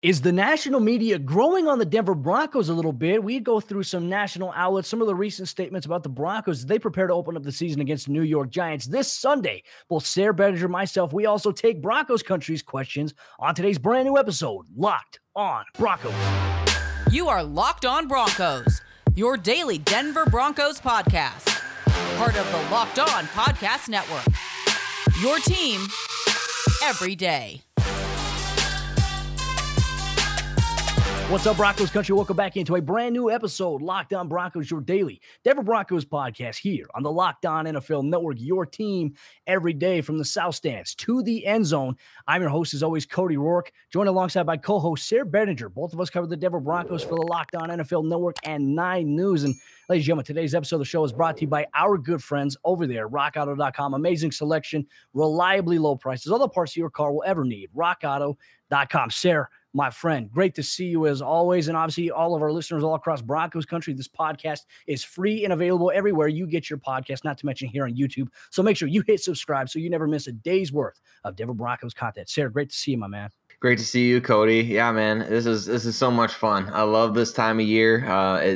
Is the national media growing on the Denver Broncos a little bit? We go through some national outlets, some of the recent statements about the Broncos. They prepare to open up the season against the New York Giants this Sunday. Both Sayre Bedinger and myself, we also take Broncos Country's questions on today's brand new episode, Locked On Broncos. You are Locked On Broncos, your daily Denver Broncos podcast. Part of the Locked On Podcast Network, your team every day. What's up, Broncos Country? Welcome back into a brand new episode, Locked On Broncos, your daily Denver Broncos podcast here on the Locked On NFL Network, your team every day from the South Stands to the end zone. I'm your host, as always, Cody Roark, joined alongside my co-host, Sayre Bedinger. Both of us cover the Denver Broncos for the Locked On NFL Network and Nine News. And ladies and gentlemen, today's episode of the show is brought to you by our good friends over there, RockAuto.com. Amazing selection, reliably low prices, all the parts your car will ever need. RockAuto.com. Sayre, my friend, great to see you as always. And obviously all of our listeners all across Broncos Country, this podcast is free and available everywhere you get your podcast, not to mention here on YouTube. So make sure you hit subscribe so you never miss a day's worth of Denver Broncos content. Sayre, great to see you, my man. Great to see you, Cody. Yeah, man, this is so much fun. I love this time of year.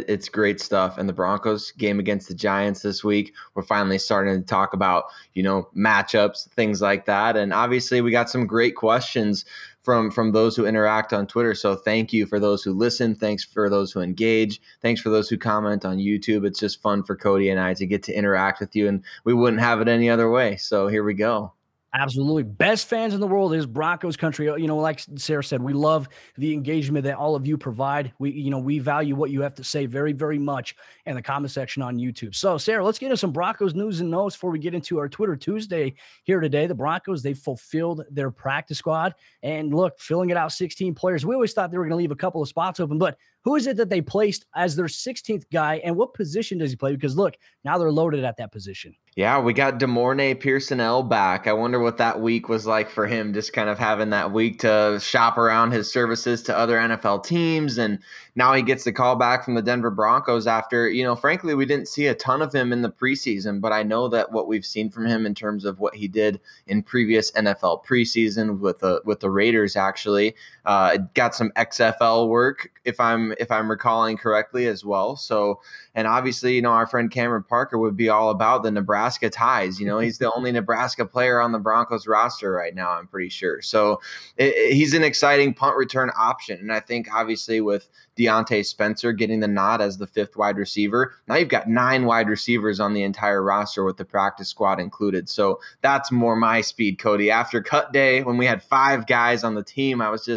It's great stuff. And the Broncos game against the Giants this week, we're finally starting to talk about, you know, matchups, things like that. And obviously we got some great questions from those who interact on Twitter. So thank you for those who listen. Thanks for those who engage. Thanks for those who comment on YouTube. It's just fun for Cody and I to get to interact with you, and we wouldn't have it any other way. So here we go. Absolutely. Best fans in the world is Broncos Country. You know, like Sayre said, we love the engagement that all of you provide. We value what you have to say very, very much in the comment section on YouTube. So, Sayre, let's get into some Broncos news and notes before we get into our Twitter Tuesday here today. The Broncos, they fulfilled their practice squad. And look, filling it out 16 players. We always thought they were going to leave a couple of spots open, but who is it that they placed as their 16th guy, and what position does he play? Because, look, now they're loaded at that position. Yeah, we got De'Mornay Pierson-El back. I wonder what that week was like for him, just kind of having that week to shop around his services to other NFL teams. And now he gets the call back from the Denver Broncos after, you know, frankly, we didn't see a ton of him in the preseason, but I know that what we've seen from him in terms of what he did in previous NFL preseason with the Raiders, actually, got some XFL work, if I'm recalling correctly as well. So, and obviously, you know, our friend Cameron Parker would be all about the Nebraska ties. You know, he's the only Nebraska player on the Broncos roster right now, I'm pretty sure. So he's an exciting punt return option. And I think obviously with Deontay Spencer getting the nod as the 5th wide receiver, now you've got 9 wide receivers on the entire roster with the practice squad included. So that's more my speed, Cody. After cut day, when we had 5 guys on the team, I was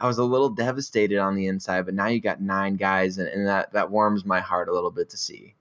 a little devastated on the inside, but now you got 9 guys, and that warms my heart a little bit to see.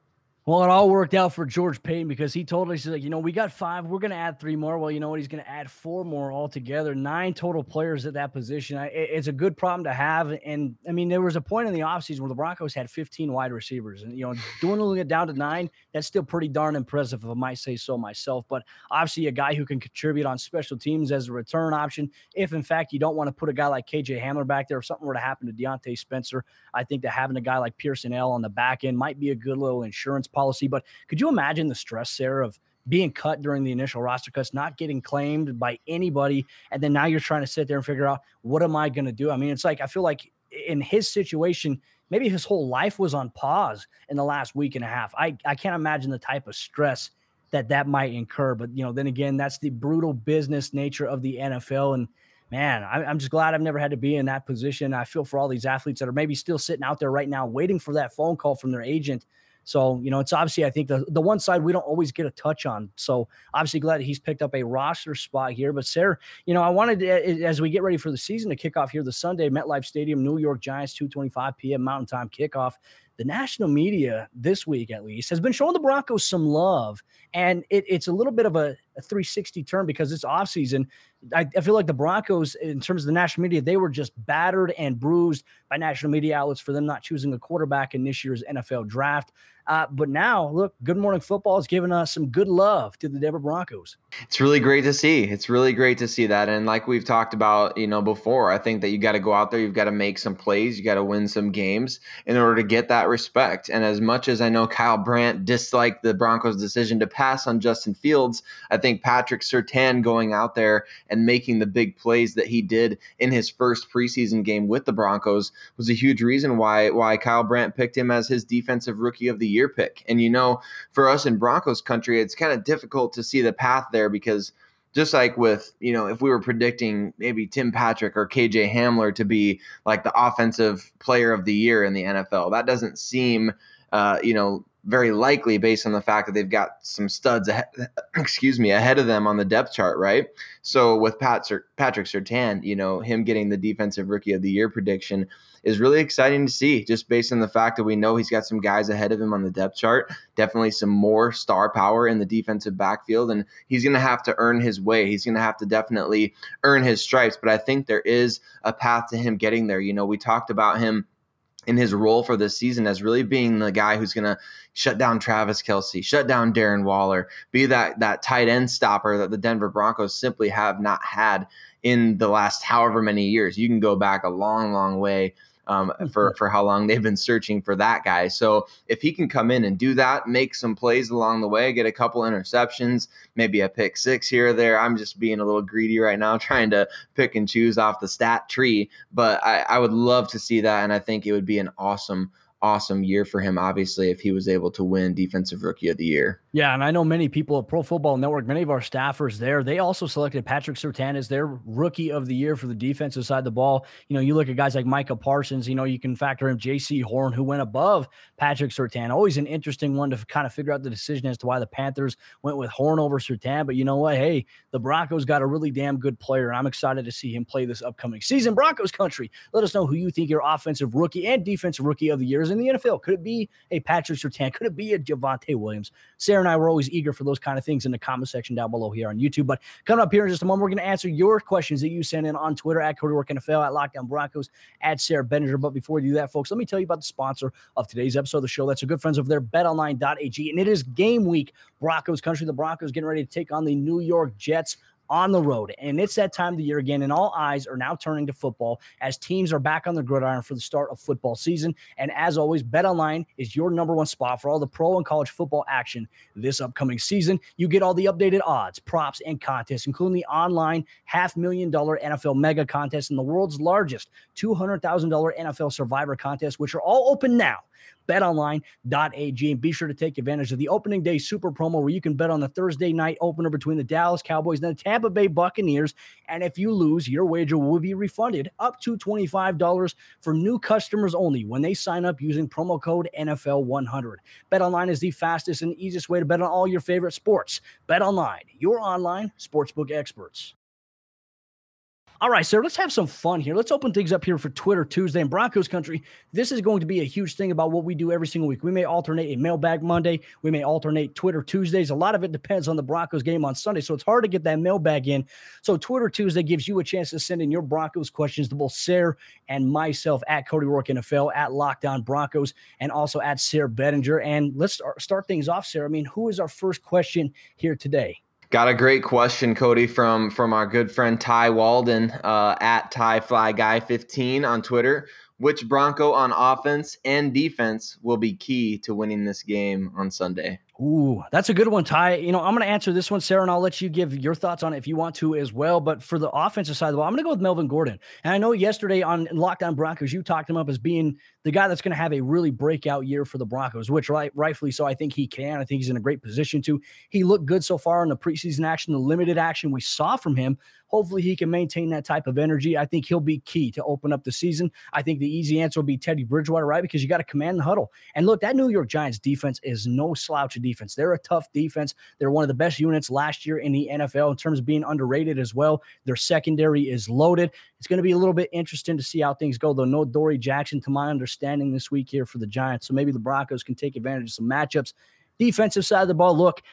Well, it all worked out for George Payton because he told us, like, you know, we got 5, we're going to add 3 more. Well, you know what? He's going to add 4 more altogether, 9 total players at that position. It's a good problem to have. And I mean, there was a point in the offseason where the Broncos had 15 wide receivers, and, you know, dwindling it down to 9, that's still pretty darn impressive, if I might say so myself. But obviously a guy who can contribute on special teams as a return option. If in fact you don't want to put a guy like K.J. Hamler back there, if something were to happen to Deontay Spencer, I think that having a guy like Pierson-El on the back end might be a good little insurance policy. But could you imagine the stress, Sayre, of being cut during the initial roster cuts, not getting claimed by anybody, and then now you're trying to sit there and figure out, what am I going to do? I mean, it's like, I feel like in his situation, maybe his whole life was on pause in the last week and a half. I can't imagine the type of stress that might incur. But, you know, then again, that's the brutal business nature of the NFL. And man, I'm just glad I've never had to be in that position. I feel for all these athletes that are maybe still sitting out there right now waiting for that phone call from their agent. So, you know, it's obviously, I think, the one side we don't always get a touch on. So, obviously, glad he's picked up a roster spot here. But, Sayre, you know, I wanted to, as we get ready for the season to kick off here this Sunday, MetLife Stadium, New York Giants, 2:25 p.m. Mountain Time kickoff. The national media this week, at least, has been showing the Broncos some love. And it's a little bit of a 360 turn because it's offseason. I feel like the Broncos, in terms of the national media, they were just battered and bruised by national media outlets for them not choosing a quarterback in this year's NFL draft. But now, look, Good Morning Football has given us some good love to the Denver Broncos. It's really great to see. It's really great to see that. And like we've talked about, before, I think that you got to go out there, you've got to make some plays, you got to win some games in order to get that respect. And as much as I know Kyle Brandt disliked the Broncos' decision to pass on Justin Fields, I think Patrick Surtain going out there and making the big plays that he did in his first preseason game with the Broncos was a huge reason why Kyle Brandt picked him as his defensive rookie of the year pick. And, for us in Broncos country, it's kind of difficult to see the path there because just like with, if we were predicting maybe Tim Patrick or K.J. Hamler to be like the offensive player of the year in the NFL, that doesn't seem, very likely based on the fact that they've got some studs ahead of them on the depth chart, right? So with Patrick Surtain, him getting the defensive rookie of the year prediction is really exciting to see just based on the fact that we know he's got some guys ahead of him on the depth chart, definitely some more star power in the defensive backfield, and he's going to have to earn his way. He's going to have to definitely earn his stripes, but I think there is a path to him getting there. We talked about him in his role for this season as really being the guy who's going to shut down Travis Kelce, shut down Darren Waller, be that tight end stopper that the Denver Broncos simply have not had in the last however many years. You can go back a long, long way for how long they've been searching for that guy. So if he can come in and do that, make some plays along the way, get a couple interceptions, maybe a pick six here or there. I'm just being a little greedy right now, trying to pick and choose off the stat tree, but I would love to see that. And I think it would be an awesome year for him, obviously, if he was able to win Defensive Rookie of the Year. Yeah, and I know many people at Pro Football Network, many of our staffers there, they also selected Patrick Surtain as their Rookie of the Year for the defensive side of the ball. You look at guys like Micah Parsons, you can factor in J.C. Horn, who went above Patrick Surtain. Always an interesting one to kind of figure out the decision as to why the Panthers went with Horn over Surtain, but you know what? Hey, the Broncos got a really damn good player, and I'm excited to see him play this upcoming season. Broncos country, let us know who you think your offensive rookie and defensive rookie of the year in the NFL. Could it be a Patrick Surtain? Could it be a Javonte Williams? Sarah and I were always eager for those kind of things in the comment section down below here on YouTube. But coming up here in just a moment, we're going to answer your questions that you sent in on Twitter at Cody Roark NFL, at Locked On Broncos, at Sarah Bedinger. But before we do that, folks, let me tell you about the sponsor of today's episode of the show. That's our good friends over there, BetOnline.ag. And it is game week, Broncos country. The Broncos getting ready to take on the New York Jets on the road, and it's that time of the year again, and all eyes are now turning to football as teams are back on the gridiron for the start of football season. And as always, BetOnline is your number one spot for all the pro and college football action this upcoming season. You get all the updated odds, props, and contests, including the online $500,000 NFL mega contest and the world's largest $200,000 NFL survivor contest, which are all open now. BetOnline.ag, and be sure to take advantage of the opening day super promo where you can bet on the Thursday night opener between the Dallas Cowboys and the Tampa Bay Buccaneers. And if you lose, your wager will be refunded up to $25 for new customers only when they sign up using promo code NFL100. BetOnline is the fastest and easiest way to bet on all your favorite sports. BetOnline, your online sportsbook experts. All right, sir, let's have some fun here. Let's open things up here for Twitter Tuesday in Broncos country. This is going to be a huge thing about what we do every single week. We may alternate a mailbag Monday. We may alternate Twitter Tuesdays. A lot of it depends on the Broncos game on Sunday, so it's hard to get that mailbag in. So Twitter Tuesday gives you a chance to send in your Broncos questions to both Sarah and myself at Cody Roark NFL, at Locked On Broncos, and also at Sarah Bedinger. And let's start things off, Sarah. Who is our first question here today? Got a great question, Cody, from our good friend Ty Walden at TyFlyGuy15 on Twitter. Which Bronco on offense and defense will be key to winning this game on Sunday? Ooh, that's a good one, Ty. I'm going to answer this one, Sarah, and I'll let you give your thoughts on it if you want to as well. But for the offensive side of the ball, I'm going to go with Melvin Gordon. And I know yesterday on Locked On Broncos, you talked him up as being the guy that's going to have a really breakout year for the Broncos, which rightfully so. I think he can. I think he's in a great position to. He looked good so far in the preseason action, the limited action we saw from him. Hopefully he can maintain that type of energy. I think he'll be key to open up the season. I think the easy answer will be Teddy Bridgewater, right? Because you got to command the huddle. And look, that New York Giants defense is no slouch of defense. They're a tough defense. They're one of the best units last year in the NFL in terms of being underrated as well. Their secondary is loaded. It's going to be a little bit interesting to see how things go, though. No Dory Jackson, to my understanding, this week here for the Giants. So maybe the Broncos can take advantage of some matchups. Defensive side of the ball, look,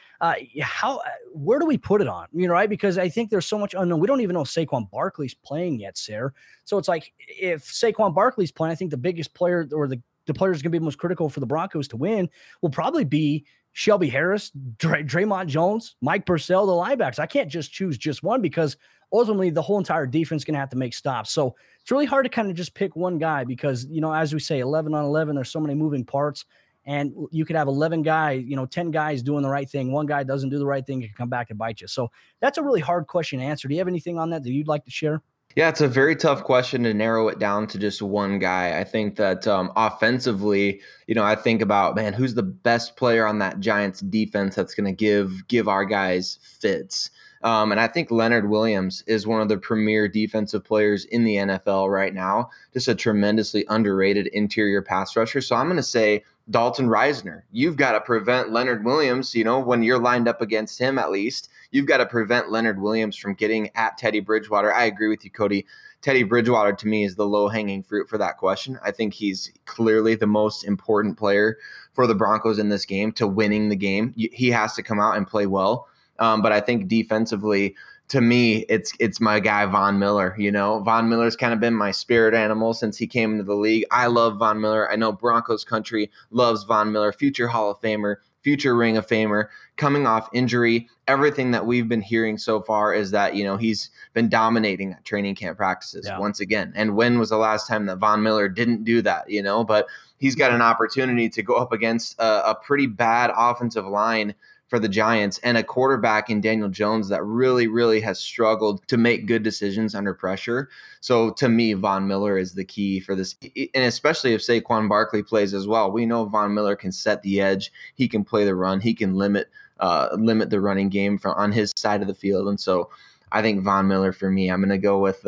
where do we put it on? Right? Because I think there's so much unknown. We don't even know if Saquon Barkley's playing yet, Sarah. So it's like if Saquon Barkley's playing, I think the biggest player or the the players going to be most critical for the Broncos to win will probably be Shelby Harris, Draymond Jones, Mike Purcell, the linebacks. I can't just choose just one because ultimately the whole entire defense is going to have to make stops. So it's really hard to kind of just pick one guy because, you know, as we say, 11 on 11, there's so many moving parts. And you could have 11 guys, you know, 10 guys doing the right thing. One guy doesn't do the right thing, it can come back and bite you. So that's a really hard question to answer. Do you have anything on that you'd like to share? Yeah, it's a very tough question to narrow it down to just one guy. I think that offensively, you know, I think about, man, who's the best player on that Giants defense that's going to give our guys fits? And I think Leonard Williams is one of the premier defensive players in the NFL right now. Just a tremendously underrated interior pass rusher. So I'm going to say Dalton Risner. You've got to prevent Leonard Williams, you know, when you're lined up against him at least, you've got to prevent Leonard Williams from getting at Teddy Bridgewater. I agree with you, Cody. Teddy Bridgewater to me is the low-hanging fruit for that question. I think he's clearly the most important player for the Broncos in this game to winning the game. He has to come out and play well. But I think defensively, to me, it's my guy, Von Miller. You know, Von Miller's kind of been my spirit animal since he came into the league. I love Von Miller. I know Broncos Country loves Von Miller, future Hall of Famer, future Ring of Famer, coming off injury. Everything that we've been hearing so far is that, you know, he's been dominating at training camp practices once again. And when was the last time that Von Miller didn't do that, you know? But he's got an opportunity to go up against a pretty bad offensive line for the Giants and a quarterback in Daniel Jones that really, really has struggled to make good decisions under pressure. So to me, Von Miller is the key for this. And especially if Saquon Barkley plays as well, we know Von Miller can set the edge. He can play the run. He can limit the running game from on his side of the field. And so I think Von Miller for me, I'm going to go with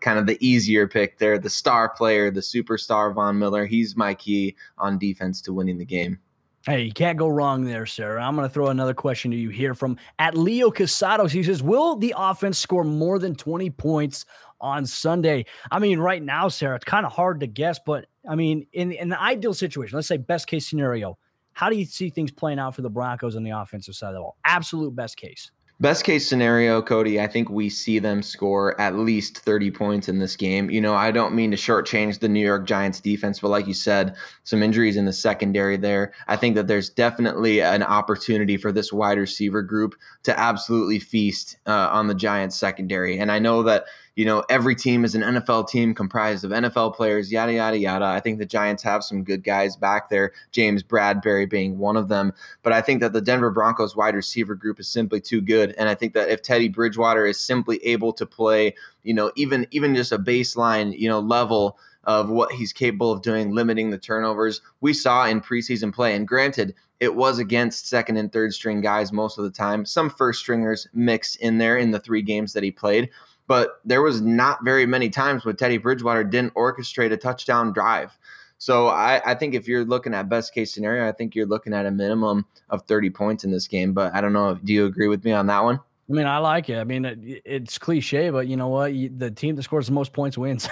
kind of the easier pick there. The star player, the superstar Von Miller. He's my key on defense to winning the game. Hey, you can't go wrong there, sir. I'm going to throw another question to you here from at Leo Casados. He says, will the offense score more than 20 points on Sunday? I mean, right now, Sarah, it's kind of hard to guess, but I mean, in the ideal situation, let's say best case scenario, how do you see things playing out for the Broncos on the offensive side of the ball? Absolute best case. Best case scenario, Cody, I think we see them score at least 30 points in this game. You know, I don't mean to shortchange the New York Giants defense, but like you said, some injuries in the secondary there. I think that there's definitely an opportunity for this wide receiver group to absolutely feast on the Giants secondary. And I know that, you know, every team is an NFL team comprised of NFL players, yada, yada, yada. I think the Giants have some good guys back there, James Bradbury being one of them. But I think that the Denver Broncos wide receiver group is simply too good. And I think that if Teddy Bridgewater is simply able to play, you know, even just a baseline, you know, level of what he's capable of doing, limiting the turnovers we saw in preseason play. And granted, it was against second and third string guys most of the time. Some first stringers mixed in there in the three games that he played. But there was not very many times when Teddy Bridgewater didn't orchestrate a touchdown drive. So I think if you're looking at best case scenario, I think you're looking at a minimum of 30 points in this game. But I don't know. Do you agree with me on that one? I mean, I like it. I mean, it's cliche, but you know what? The team that scores the most points wins.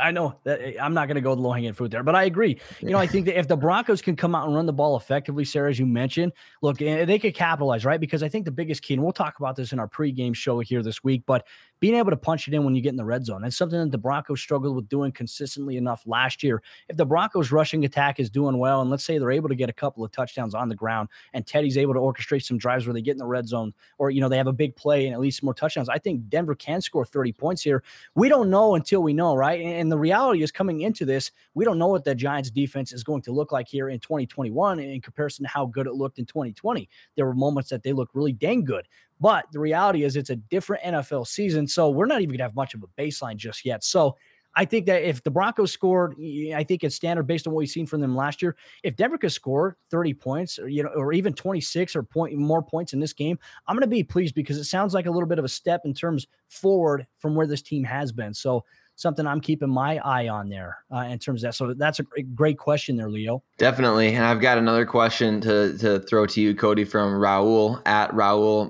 I know that I'm not going to go the low-hanging fruit there, but I agree. You know, I think that if the Broncos can come out and run the ball effectively, Sarah, as you mentioned, look, they could capitalize, right? Because I think the biggest key, and we'll talk about this in our pregame show here this week, but being able to punch it in when you get in the red zone. It's something that the Broncos struggled with doing consistently enough last year. If the Broncos' rushing attack is doing well, and let's say they're able to get a couple of touchdowns on the ground, and Teddy's able to orchestrate some drives where they get in the red zone, or, you know, they have a big play and at least more touchdowns, I think Denver can score 30 points here. We don't know until we know, right? And the reality is coming into this, we don't know what the Giants' defense is going to look like here in 2021 in comparison to how good it looked in 2020. There were moments that they looked really dang good. But the reality is it's a different NFL season, so we're not even going to have much of a baseline just yet. So I think that if the Broncos scored, I think it's standard based on what we've seen from them last year. If Denver could score 30 points or, you know, or even 26 or more points in this game, I'm going to be pleased because it sounds like a little bit of a step in terms forward from where this team has been. So something I'm keeping my eye on there in terms of that. So that's a great question there, Leo. Definitely. And I've got another question to throw to you, Cody, from Raul at Raul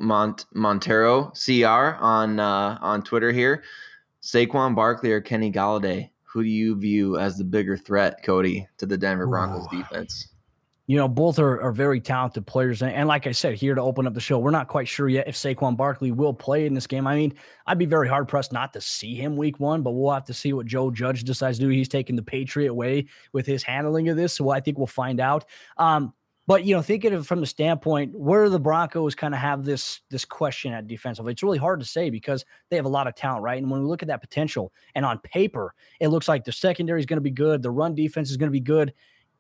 Montero CR on Twitter here. Saquon Barkley or Kenny Galladay, who do you view as the bigger threat, Cody, to the Denver Broncos defense? You know, both are very talented players. And like I said, here to open up the show, we're not quite sure yet if Saquon Barkley will play in this game. I mean, I'd be very hard-pressed not to see him week one, but we'll have to see what Joe Judge decides to do. He's taking the Patriot way with his handling of this, so I think we'll find out. But, you know, thinking of from the standpoint, where the Broncos kind of have this question at defensively, it's really hard to say because they have a lot of talent, right? And when we look at that potential, and on paper, it looks like the secondary is going to be good, the run defense is going to be good.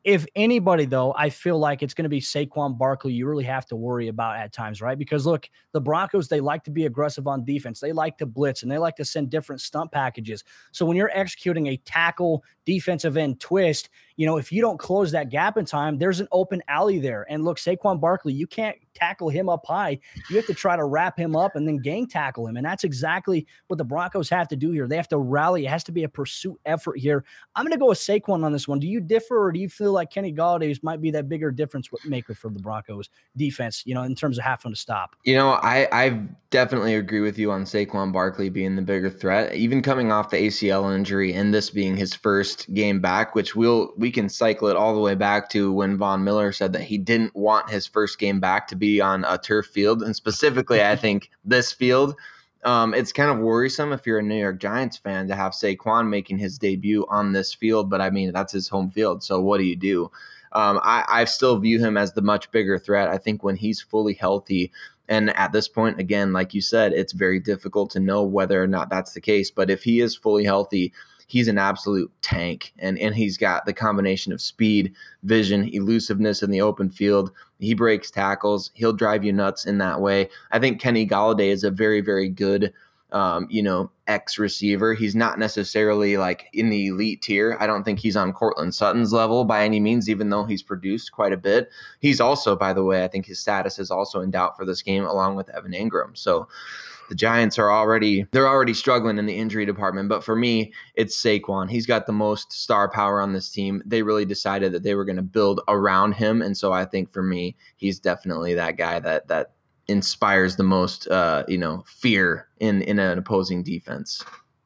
If anybody, though, I feel like it's going to be Saquon Barkley you really have to worry about at times, right? Because, look, the Broncos, they like to be aggressive on defense. They like to blitz, and they like to send different stunt packages. So when you're executing a tackle defensive end twist, you know, if you don't close that gap in time, there's an open alley there. And, look, Saquon Barkley, you can't tackle him up high. You have to try to wrap him up and then gang tackle him. And that's exactly what the Broncos have to do here. They have to rally. It has to be a pursuit effort here. I'm going to go with Saquon on this one. Do you differ, or do you feel like Kenny Galladay's might be that bigger difference maker for the Broncos defense, you know, in terms of having to stop? You know, I definitely agree with you on Saquon Barkley being the bigger threat, even coming off the ACL injury and this being his first game back, which we can cycle it all the way back to when Von Miller said that he didn't want his first game back to be on a turf field, and specifically I think this field. It's kind of worrisome if you're a New York Giants fan to have Saquon making his debut on this field, but I mean, that's his home field, so what do you do? I still view him as the much bigger threat, I think, when he's fully healthy. And at this point, again, like you said, it's very difficult to know whether or not that's the case, but if he is fully healthy, he's an absolute tank, and he's got the combination of speed, vision, elusiveness in the open field. He breaks tackles. He'll drive you nuts in that way. I think Kenny Golladay is a very, very good, ex-receiver. He's not necessarily like in the elite tier. I don't think he's on Courtland Sutton's level by any means, even though he's produced quite a bit. He's also, by the way, I think his status is also in doubt for this game, along with Evan Ingram. So the Giants are already struggling in the injury department. But for me, it's Saquon. He's got the most star power on this team. They really decided that they were going to build around him. And so I think for me, he's definitely that guy that inspires the most, fear in an opposing defense.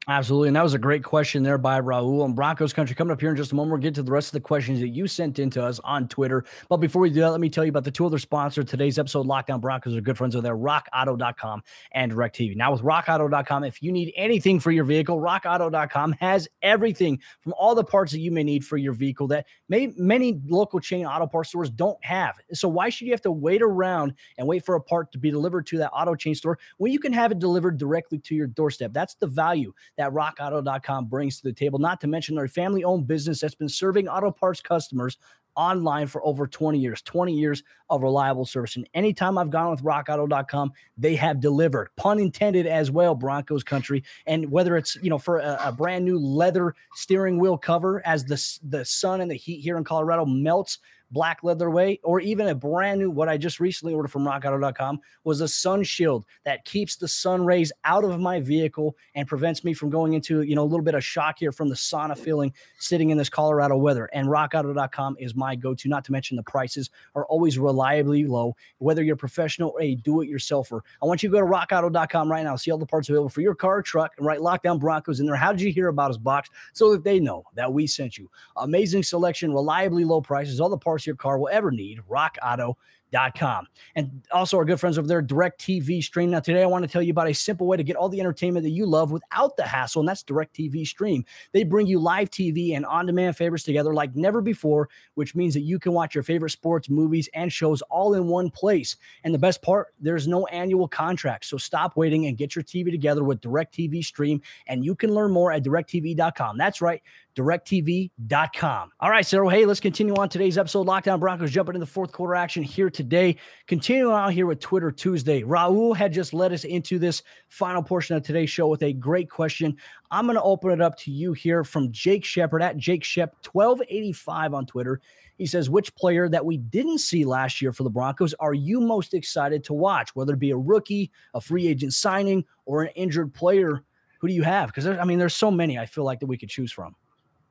Absolutely. And that was a great question there by Raul on Broncos Country. Coming up here in just a moment, we'll get to the rest of the questions that you sent in to us on Twitter. But before we do that, let me tell you about the two other sponsors of today's episode. Locked On Broncos are good friends over there, RockAuto.com and DirecTV. Now with RockAuto.com, if you need anything for your vehicle, RockAuto.com has everything from all the parts that you may need for your vehicle that many local chain auto parts stores don't have. So why should you have to wait around and wait for a part to be delivered to that auto chain store when you can have it delivered directly to your doorstep? That's the value that RockAuto.com brings to the table, not to mention their family-owned business that's been serving auto parts customers online for over 20 years of reliable service. And anytime I've gone with rockauto.com, they have delivered, pun intended as well, Broncos Country. And whether it's, you know, for a brand new leather steering wheel cover as the sun and the heat here in Colorado melts black leather away, or even a brand new, what I just recently ordered from rockauto.com was a sun shield that keeps the sun rays out of my vehicle and prevents me from going into, you know, a little bit of shock here from the sauna feeling sitting in this Colorado weather. And rockauto.com is my go-to, not to mention the prices are always reliably low, whether you're a professional or a do-it-yourselfer. I want you to go to rockauto.com right now, see all the parts available for your car, truck, and write Lockdown Broncos in there. How did you hear about us box? So that they know that we sent you. Amazing selection, reliably low prices, all the parts your car will ever need, rockauto.com. And also our good friends over there, DirecTV Stream. Now today I want to tell you about a simple way to get all the entertainment that you love without the hassle, and that's DirecTV Stream. They bring you live TV and on-demand favorites together like never before, which means that you can watch your favorite sports, movies, and shows all in one place. And the best part, there's no annual contract, so stop waiting and get your TV together with DirecTV Stream, and you can learn more at DirecTV.com. That's right, DirecTV.com. All right, Sarah, hey, let's continue on today's episode. Locked On Broncos jumping into the fourth quarter action here today. Continuing on here with Twitter Tuesday. Raul had just led us into this final portion of today's show with a great question. I'm going to open it up to you here from Jake Shepard at Jake Shep 1285 on Twitter. He says, which player that we didn't see last year for the Broncos are you most excited to watch, whether it be a rookie, a free agent signing, or an injured player? Who do you have? Because there's so many I feel like that we could choose from.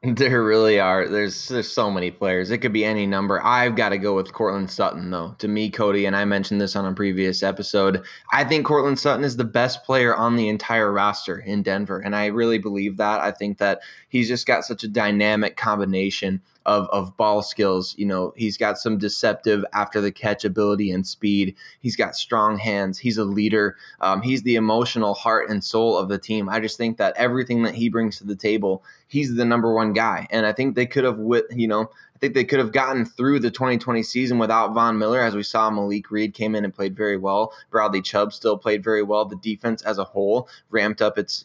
There really are. There's so many players. It could be any number. I've got to go with Courtland Sutton, though. To me, Cody, and I mentioned this on a previous episode, I think Courtland Sutton is the best player on the entire roster in Denver, and I really believe that. I think that he's just got such a dynamic combination of ball skills. You know, he's got some deceptive after the catch ability and speed. He's got strong hands. He's a leader. He's the emotional heart and soul of the team. I just think that everything that he brings to the table, he's the number one guy. And I think they could have, gotten through the 2020 season without Von Miller. As we saw, Malik Reed came in and played very well. Bradley Chubb still played very well. The defense as a whole ramped up its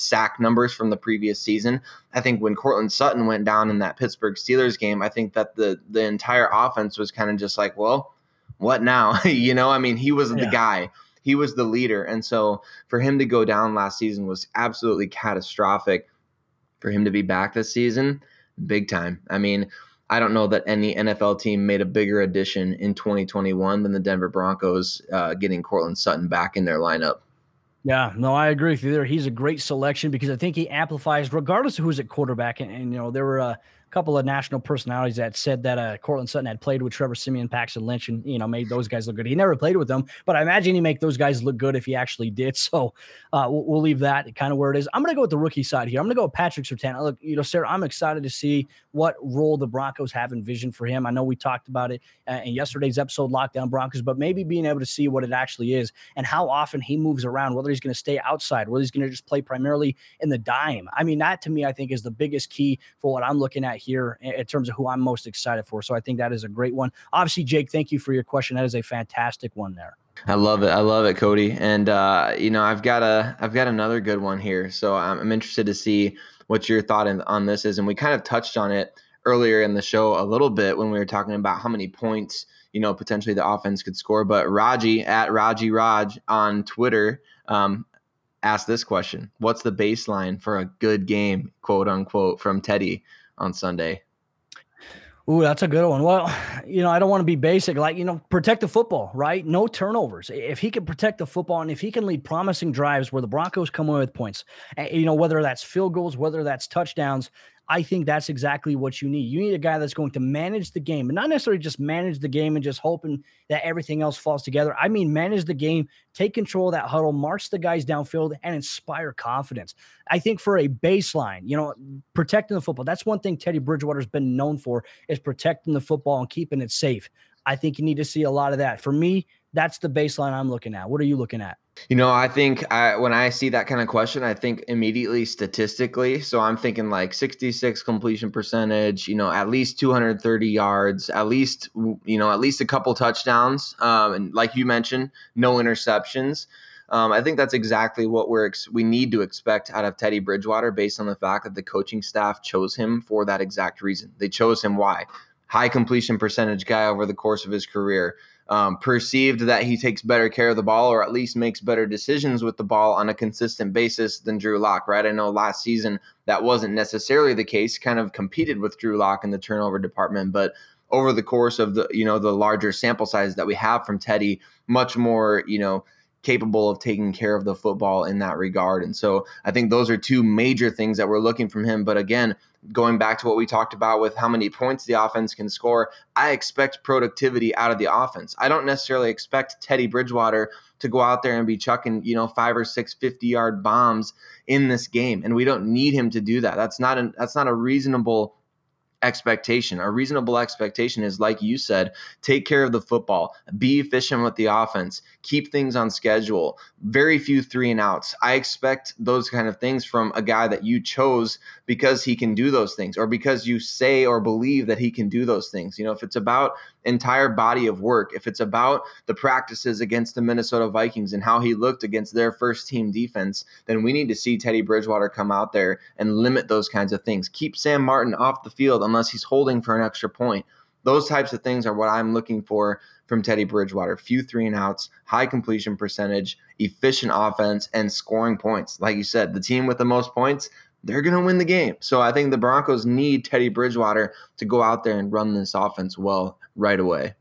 sack numbers from the previous season. I think when Courtland Sutton went down in that Pittsburgh Steelers game, I think that the entire offense was kind of just like, well, what now? He was the guy. He was the leader. And so for him to go down last season was absolutely catastrophic. For him to be back this season, big time. I don't know that any NFL team made a bigger addition in 2021 than the Denver Broncos getting Courtland Sutton back in their lineup. Yeah, no, I agree with you there. He's a great selection because I think he amplifies regardless of who's at quarterback. And there were a couple of national personalities that said that Courtland Sutton had played with Trevor Siemian, Paxton Lynch, and, made those guys look good. He never played with them, but I imagine he make those guys look good if he actually did. So we'll leave that kind of where it is. I'm going to go with the rookie side here. I'm going to go with Patrick Surtain. Look, Sarah, I'm excited to see what role the Broncos have envisioned for him. I know we talked about it in yesterday's episode, Locked On Broncos, but maybe being able to see what it actually is and how often he moves around, whether he's going to stay outside, whether he's going to just play primarily in the dime. That to me, I think is the biggest key for what I'm looking at here in terms of who I'm most excited for. So I think that is a great one. Obviously, Jake, thank you for your question. That is a fantastic one there. I love it, Cody. And I've got another good one here. So I'm interested to see what your thought on this is. And we kind of touched on it earlier in the show a little bit when we were talking about how many points potentially the offense could score. But Raji at Raji Raj on Twitter asked this question: what's the baseline for a good game, quote unquote, from Teddy on Sunday? Ooh, that's a good one. Well, I don't want to be basic. Protect the football, right? No turnovers. If he can protect the football and if he can lead promising drives where the Broncos come away with points, whether that's field goals, whether that's touchdowns, I think that's exactly what you need. You need a guy that's going to manage the game, and not necessarily just manage the game and just hoping that everything else falls together. Manage the game, take control of that huddle, march the guys downfield, and inspire confidence. I think for a baseline, protecting the football, that's one thing Teddy Bridgewater's been known for, is protecting the football and keeping it safe. I think you need to see a lot of that. For me, that's the baseline I'm looking at. What are you looking at? I think when I see that kind of question, I think immediately statistically. So I'm thinking like 66 completion percentage, at least 230 yards, at least a couple touchdowns. And like you mentioned, no interceptions. I think that's exactly what we need to expect out of Teddy Bridgewater based on the fact that the coaching staff chose him for that exact reason. They chose him. Why? High completion percentage guy over the course of his career. Perceived that he takes better care of the ball, or at least makes better decisions with the ball on a consistent basis than Drew Lock, right? I know last season that wasn't necessarily the case, kind of competed with Drew Lock in the turnover department, but over the course of the larger sample size that we have from Teddy, much more, capable of taking care of the football in that regard. And so I think those are two major things that we're looking from him. But again, going back to what we talked about with how many points the offense can score, I expect productivity out of the offense. I don't necessarily expect Teddy Bridgewater to go out there and be chucking, 5 or 6 50-yard bombs in this game, and we don't need him to do that. That's not a reasonable expectation. A reasonable expectation is, like you said, take care of the football, be efficient with the offense, keep things on schedule, very few 3-and-outs. I expect those kind of things from a guy that you chose because he can do those things, or because you say or believe that he can do those things. If it's about entire body of work, if it's about the practices against the Minnesota Vikings and how he looked against their first team defense, then we need to see Teddy Bridgewater come out there and limit those kinds of things. Keep Sam Martin off the field unless he's holding for an extra point. Those types of things are what I'm looking for from Teddy Bridgewater. Few 3-and-outs, high completion percentage, efficient offense, and scoring points. Like you said, the team with the most points, they're going to win the game. So I think the Broncos need Teddy Bridgewater to go out there and run this offense well right away.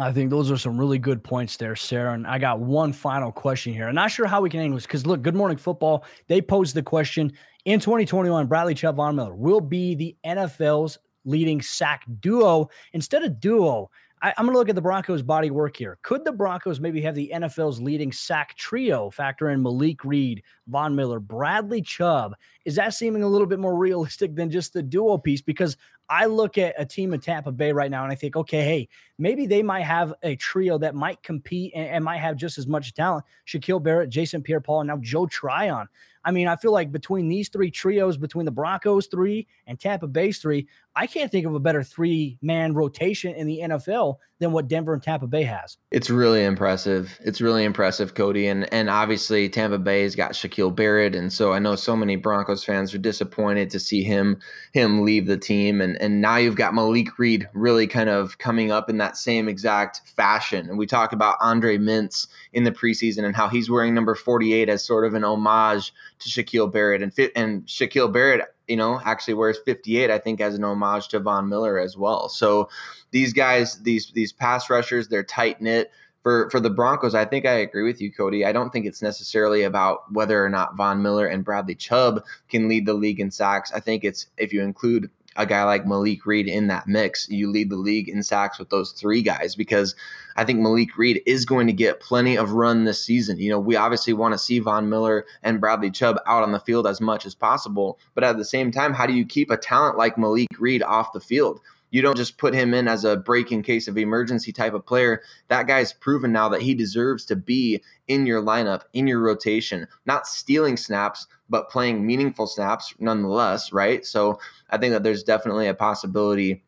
I think those are some really good points there, Sarah. And I got one final question here. I'm not sure how we can end this because, look, Good Morning Football, they posed the question, in 2021, Bradley Chubb, Von Miller will be the NFL's leading sack duo. Instead of duo, I'm going to look at the Broncos' body work here. Could the Broncos maybe have the NFL's leading sack trio? Factor in Malik Reed, Von Miller, Bradley Chubb. Is that seeming a little bit more realistic than just the duo piece? Because I look at a team in Tampa Bay right now and I think, okay, hey, maybe they might have a trio that might compete and might have just as much talent. Shaquille Barrett, Jason Pierre-Paul, and now Joe Tryon. I mean, I feel like between these three trios, between the Broncos three and Tampa Bay's three, I can't think of a better three-man rotation in the NFL than what Denver and Tampa Bay has. It's really impressive. It's really impressive, Cody. And obviously Tampa Bay's got Shaquille Barrett. And so I know so many Broncos fans are disappointed to see him leave the team. And now you've got Malik Reed really kind of coming up in that same exact fashion. And we talked about Andre Mintz in the preseason and how he's wearing number 48 as sort of an homage to Shaquille Barrett. And Shaquille Barrett, you know, actually wears 58, I think, as an homage to Von Miller as well. So these guys, these pass rushers, they're tight knit. For the Broncos, I think I agree with you, Cody. I don't think it's necessarily about whether or not Von Miller and Bradley Chubb can lead the league in sacks. I think it's if you include a guy like Malik Reed in that mix, you lead the league in sacks with those three guys, because I think Malik Reed is going to get plenty of run this season. You know, we obviously want to see Von Miller and Bradley Chubb out on the field as much as possible, but at the same time, how do you keep a talent like Malik Reed off the field? You don't just put him in as a break in case of emergency type of player. That guy's proven now that he deserves to be in your lineup, in your rotation, not stealing snaps, but playing meaningful snaps nonetheless, right? So I think that there's definitely a possibility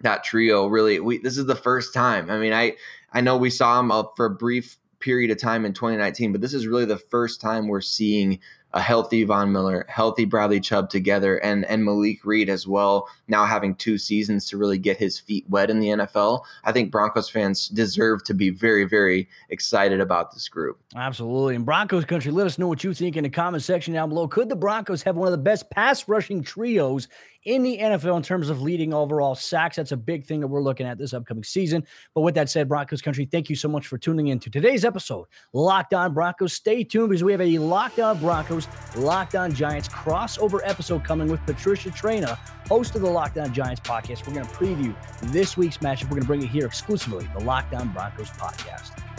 that trio really, this is the first time. I mean, I know we saw him for a brief period of time in 2019, but this is really the first time we're seeing a healthy Von Miller, healthy Bradley Chubb together, and Malik Reed as well, now having two seasons to really get his feet wet in the NFL. I think Broncos fans deserve to be very, very excited about this group. Absolutely. And Broncos Country, let us know what you think in the comment section down below. Could the Broncos have one of the best pass rushing trios in the NFL in terms of leading overall sacks? That's a big thing that we're looking at this upcoming season. But with that said, Broncos Country, thank you so much for tuning in to today's episode, Locked On Broncos. Stay tuned because we have a Locked On Broncos, Locked On Giants crossover episode coming with Patricia Traina, host of the Locked On Giants podcast. We're going to preview this week's matchup. We're going to bring it here exclusively, the Locked On Broncos podcast.